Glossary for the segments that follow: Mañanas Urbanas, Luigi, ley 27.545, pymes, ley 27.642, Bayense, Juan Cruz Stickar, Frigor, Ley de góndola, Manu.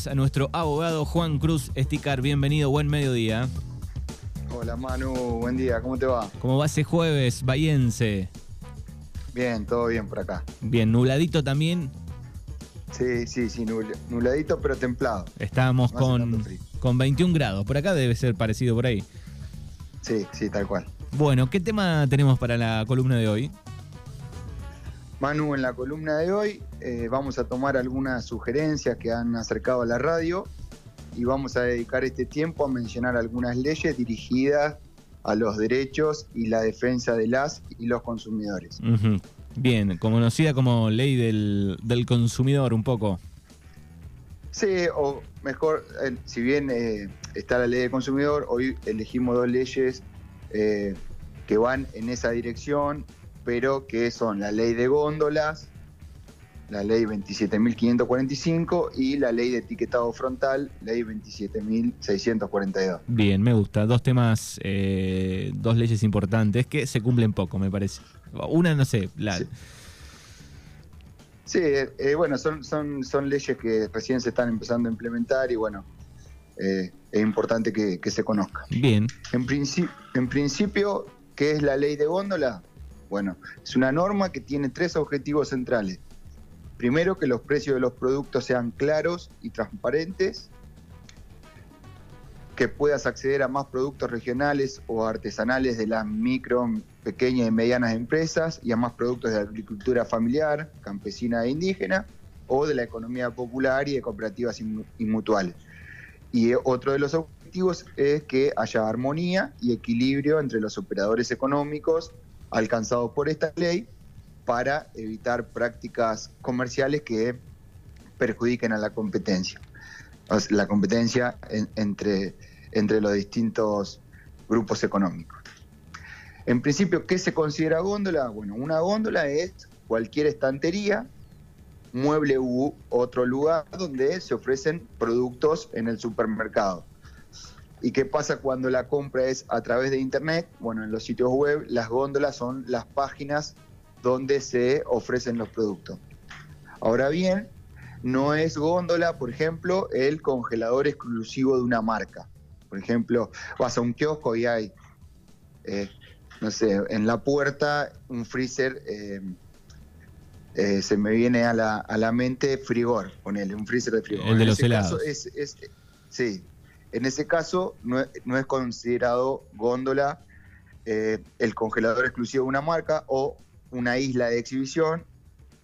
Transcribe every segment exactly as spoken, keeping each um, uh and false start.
Urbanas, a nuestro abogado Juan Cruz Stickar. Bienvenido, buen mediodía. Hola Manu, buen día, ¿cómo te va? ¿Cómo va ese jueves, Bayense? Bien, todo bien por acá. Bien, ¿nubladito también? Sí, sí, sí, nubladito pero templado. Estábamos con, con veintiún grados, por acá debe ser parecido por ahí. Sí, sí, tal cual. Bueno, ¿qué tema tenemos para la columna de hoy? Manu, en la columna de hoy eh, vamos a tomar algunas sugerencias que han acercado a la radio y vamos a dedicar este tiempo a mencionar algunas leyes dirigidas a los derechos y la defensa de las y los consumidores. Uh-huh. Bien, conocida como ley del, del consumidor un poco. Sí, o mejor, eh, si bien eh, está la ley del consumidor, hoy elegimos dos leyes eh, que van en esa dirección, pero que son la ley de góndolas, la ley veintisiete mil quinientos cuarenta y cinco y la ley de etiquetado frontal, ley veintisiete mil seiscientos cuarenta y dos. Bien, me gusta. Dos temas, eh, dos leyes importantes que se cumplen poco, me parece. Una, no sé, la... Sí, sí eh, bueno, son, son, son leyes que recién se están empezando a implementar y bueno, eh, es importante que, que se conozca. Bien. En, princi en principio, ¿qué es la ley de góndola? Bueno, es una norma que tiene tres objetivos centrales. Primero, que los precios de los productos sean claros y transparentes, que puedas acceder a más productos regionales o artesanales de las micro, pequeñas y medianas empresas y a más productos de la agricultura familiar, campesina e indígena, o de la economía popular y de cooperativas y mutuales. Y otro de los objetivos es que haya armonía y equilibrio entre los operadores económicos alcanzados por esta ley, para evitar prácticas comerciales que perjudiquen a la competencia. O sea, la competencia en, entre, entre los distintos grupos económicos. En principio, ¿qué se considera góndola? Bueno, una góndola es cualquier estantería, mueble u otro lugar donde se ofrecen productos en el supermercado. ¿Y qué pasa cuando la compra es a través de internet? Bueno, en los sitios web las góndolas son las páginas donde se ofrecen los productos. Ahora bien, no es góndola, por ejemplo, el congelador exclusivo de una marca. Por ejemplo, vas a un kiosco y hay, eh, no sé, en la puerta un freezer, eh, eh, se me viene a la, a la mente Frigor, ponele, un freezer de Frigor. El de los helados. Es, es, sí, en ese caso no, no es considerado góndola eh, el congelador exclusivo de una marca o una isla de exhibición,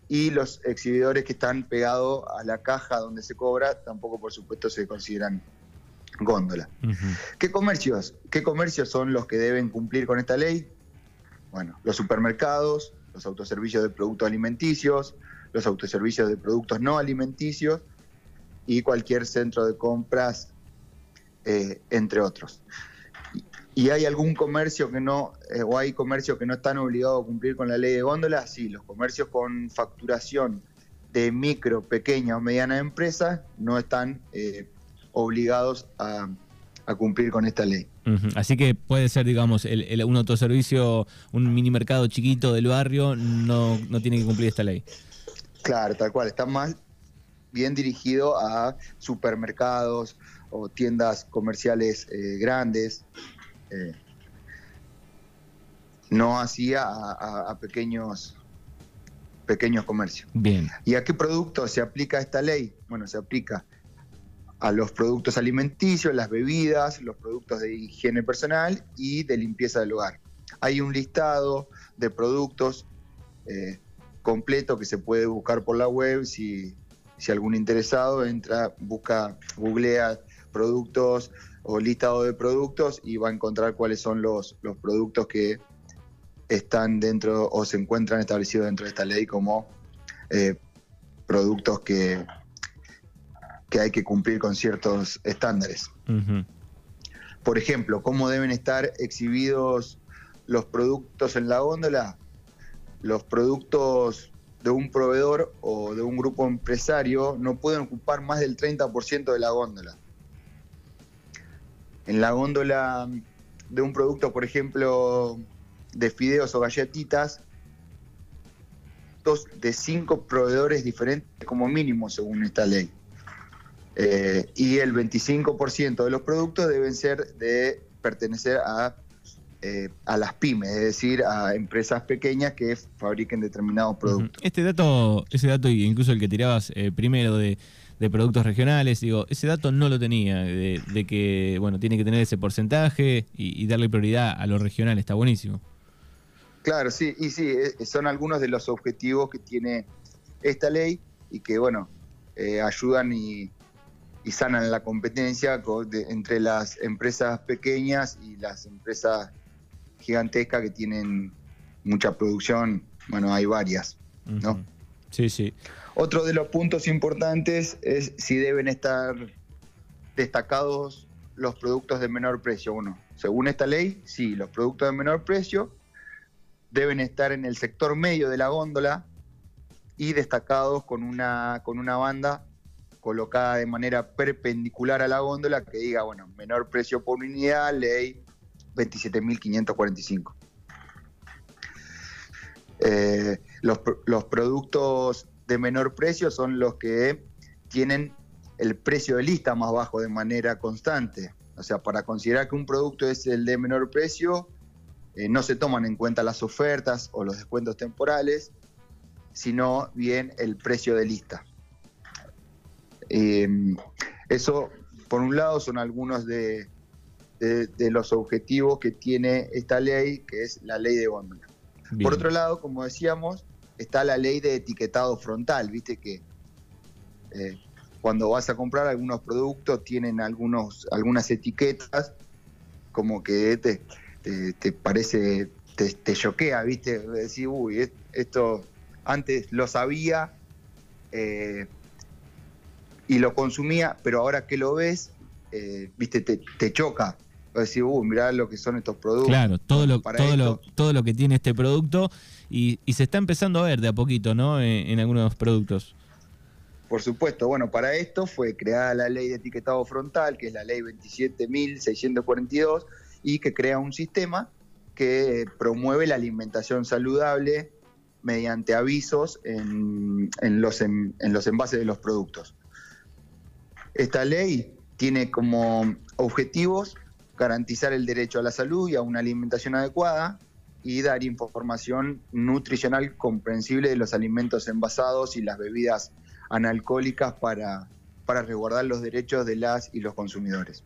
y los exhibidores que están pegados a la caja donde se cobra tampoco, por supuesto, se consideran góndola. Uh-huh. ¿Qué comercios? ¿Qué comercios son los que deben cumplir con esta ley? Bueno, los supermercados, los autoservicios de productos alimenticios, los autoservicios de productos no alimenticios y cualquier centro de compras, eh, entre otros. ¿Y hay algún comercio que no, eh, o hay comercios que no están obligados a cumplir con la ley de góndolas? Sí, los comercios con facturación de micro, pequeña o mediana empresa no están eh, obligados a, a cumplir con esta ley. Uh-huh. Así que puede ser, digamos, el, el, un autoservicio, un mini mercado chiquito del barrio, no, no tiene que cumplir esta ley. Claro, tal cual, está más bien dirigido a supermercados o tiendas comerciales eh, grandes. Eh, no hacía a, a, a pequeños pequeños comercios. Bien. ¿Y a qué productos se aplica esta ley? Bueno, se aplica a los productos alimenticios, las bebidas, los productos de higiene personal y de limpieza del hogar. Hay un listado de productos eh, completo que se puede buscar por la web. Si, si algún interesado entra, busca, googlea productos o listado de productos y va a encontrar cuáles son los, los productos que están dentro o se encuentran establecidos dentro de esta ley como eh, productos que, que hay que cumplir con ciertos estándares. Uh-huh. Por ejemplo, ¿cómo deben estar exhibidos los productos en la góndola? Los productos de un proveedor o de un grupo empresario no pueden ocupar más del treinta por ciento de la góndola. En la góndola de un producto, por ejemplo, de fideos o galletitas, dos de cinco proveedores diferentes como mínimo según esta ley. eh, y el veinticinco por ciento de los productos deben ser de pertenecer a, eh, a las pymes, es decir, a empresas pequeñas que fabriquen determinados productos. Este dato, ese dato incluso el que tirabas eh, primero de, de productos regionales, digo, ese dato no lo tenía, de, de que bueno, tiene que tener ese porcentaje y, y darle prioridad a lo regional, está buenísimo. Claro, sí, y sí, son algunos de los objetivos que tiene esta ley y que, bueno, eh, ayudan y, y sanan la competencia con, de, entre las empresas pequeñas y las empresas gigantescas que tienen mucha producción. Bueno, hay varias, ¿no? Uh-huh. Sí, sí. Otro de los puntos importantes es si deben estar destacados los productos de menor precio. Uno, según esta ley, sí, los productos de menor precio deben estar en el sector medio de la góndola y destacados con una, con una banda colocada de manera perpendicular a la góndola que diga, bueno, menor precio por unidad, ley veintisiete mil quinientos cuarenta y cinco. Eh, los, los productos de menor precio son los que tienen el precio de lista más bajo de manera constante. O sea, para considerar que un producto es el de menor precio, Eh, no se toman en cuenta las ofertas o los descuentos temporales, sino bien el precio de lista. Eh, eso, por un lado, son algunos de, de, de los objetivos que tiene esta ley, que es la ley de góndola. Por otro lado, como decíamos, está la ley de etiquetado frontal. Viste que eh, cuando vas a comprar algunos productos tienen algunos, algunas etiquetas, como que te... Te, te parece, te choquea, ¿viste? Decís, uy, esto antes lo sabía eh, y lo consumía, pero ahora que lo ves, eh, ¿viste? Te, te choca. Decís, uy, mirá lo que son estos productos. Claro, todo lo, todo lo, todo lo que tiene este producto y, y se está empezando a ver de a poquito, ¿no? En, en algunos productos. Por supuesto, bueno, para esto fue creada la ley de etiquetado frontal, que es la ley veintisiete mil seiscientos cuarenta y dos, y que crea un sistema que promueve la alimentación saludable mediante avisos en, en, los, en, en los envases de los productos. Esta ley tiene como objetivos garantizar el derecho a la salud y a una alimentación adecuada y dar información nutricional comprensible de los alimentos envasados y las bebidas analcohólicas para, para resguardar los derechos de las y los consumidores.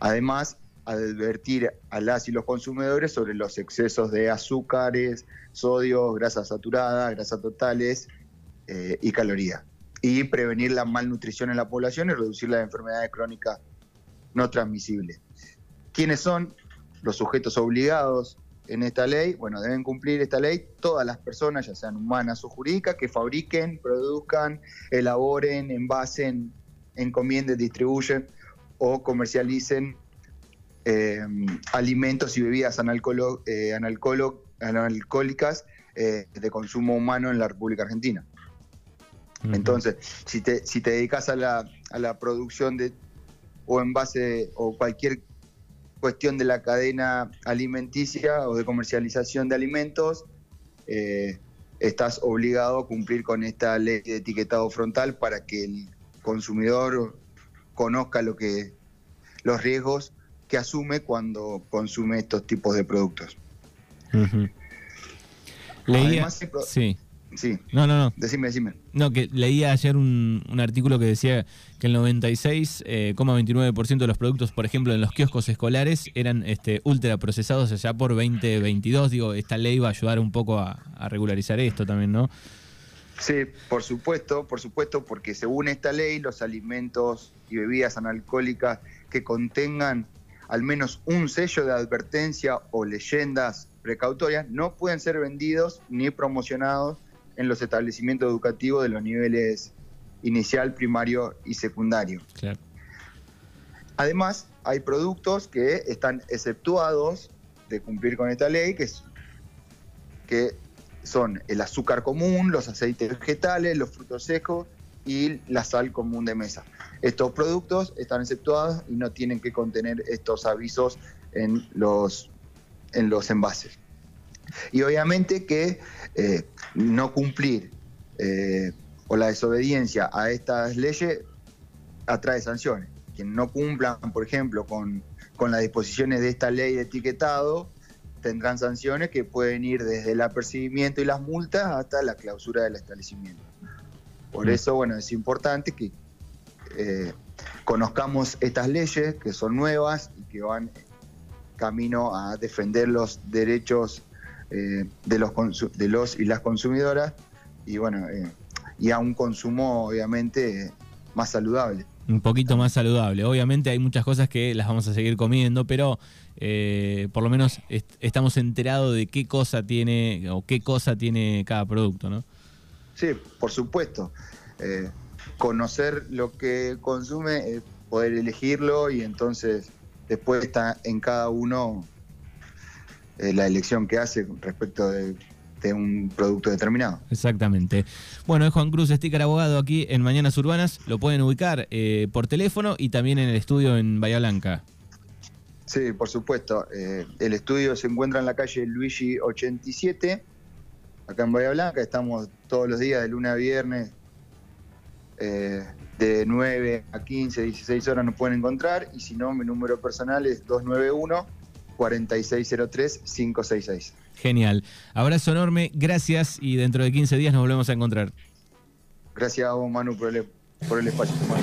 Además, advertir a las y los consumidores sobre los excesos de azúcares, sodios, grasas saturadas, grasas totales eh, y calorías. Y prevenir la malnutrición en la población y reducir las enfermedades crónicas no transmisibles. ¿Quiénes son los sujetos obligados en esta ley? Bueno, deben cumplir esta ley todas las personas, ya sean humanas o jurídicas, que fabriquen, produzcan, elaboren, envasen, encomienden, distribuyen o comercialicen Eh, alimentos y bebidas analcoholo, eh, analcoholo, analcohólicas eh, de consumo humano en la República Argentina. Uh-huh. Entonces, si te, si te dedicas a la, a la producción de o envase o cualquier cuestión de la cadena alimenticia o de comercialización de alimentos, eh, estás obligado a cumplir con esta ley de etiquetado frontal para que el consumidor conozca lo que los riesgos que asume cuando consume estos tipos de productos. Uh-huh. Leía, además, sí. Sí. No, no, no. Decime, decime. No, que leía ayer un, un artículo que decía que el noventa y seis coma veintinueve por ciento eh, de los productos, por ejemplo, en los kioscos escolares, eran este, ultra procesados allá por veinte veintidós. Digo, esta ley va a ayudar un poco a, a regularizar esto también, ¿no? Sí, por supuesto, por supuesto, porque según esta ley, los alimentos y bebidas analcohólicas que contengan al menos un sello de advertencia o leyendas precautorias no pueden ser vendidos ni promocionados en los establecimientos educativos de los niveles inicial, primario y secundario. Claro. Además, hay productos que están exceptuados de cumplir con esta ley, que, es, que son el azúcar común, los aceites vegetales, los frutos secos y la sal común de mesa. Estos productos están exceptuados y no tienen que contener estos avisos en los, en los envases. Y obviamente que eh, no cumplir eh, o la desobediencia a estas leyes atrae sanciones. Quienes no cumplan, por ejemplo, con, con las disposiciones de esta ley de etiquetado, tendrán sanciones que pueden ir desde el apercibimiento y las multas hasta la clausura del establecimiento. Por eso, bueno, es importante que eh, conozcamos estas leyes que son nuevas y que van camino a defender los derechos eh, de, los de los y las consumidoras y, bueno, eh, y a un consumo, obviamente, más saludable. Un poquito más saludable. Obviamente hay muchas cosas que las vamos a seguir comiendo, pero eh, por lo menos est estamos enterados de qué cosa tiene o qué cosa tiene cada producto, ¿no? Sí, por supuesto. Eh, conocer lo que consume, eh, poder elegirlo y entonces después está en cada uno eh, la elección que hace respecto de... de un producto determinado. Exactamente. Bueno, es Juan Cruz Stickar, abogado, aquí en Mañanas Urbanas. Lo pueden ubicar eh, por teléfono y también en el estudio en Bahía Blanca. Sí, por supuesto. Eh, el estudio se encuentra en la calle Luigi ochenta y siete, acá en Bahía Blanca. Estamos todos los días, de lunes a viernes, eh, de nueve a quince, dieciséis horas nos pueden encontrar. Y si no, mi número personal es dos nueve uno, cuatro seis cero tres, cinco seis seis. Genial. Abrazo enorme, gracias y dentro de quince días nos volvemos a encontrar. Gracias a vos, Manu, por el, por el espacio.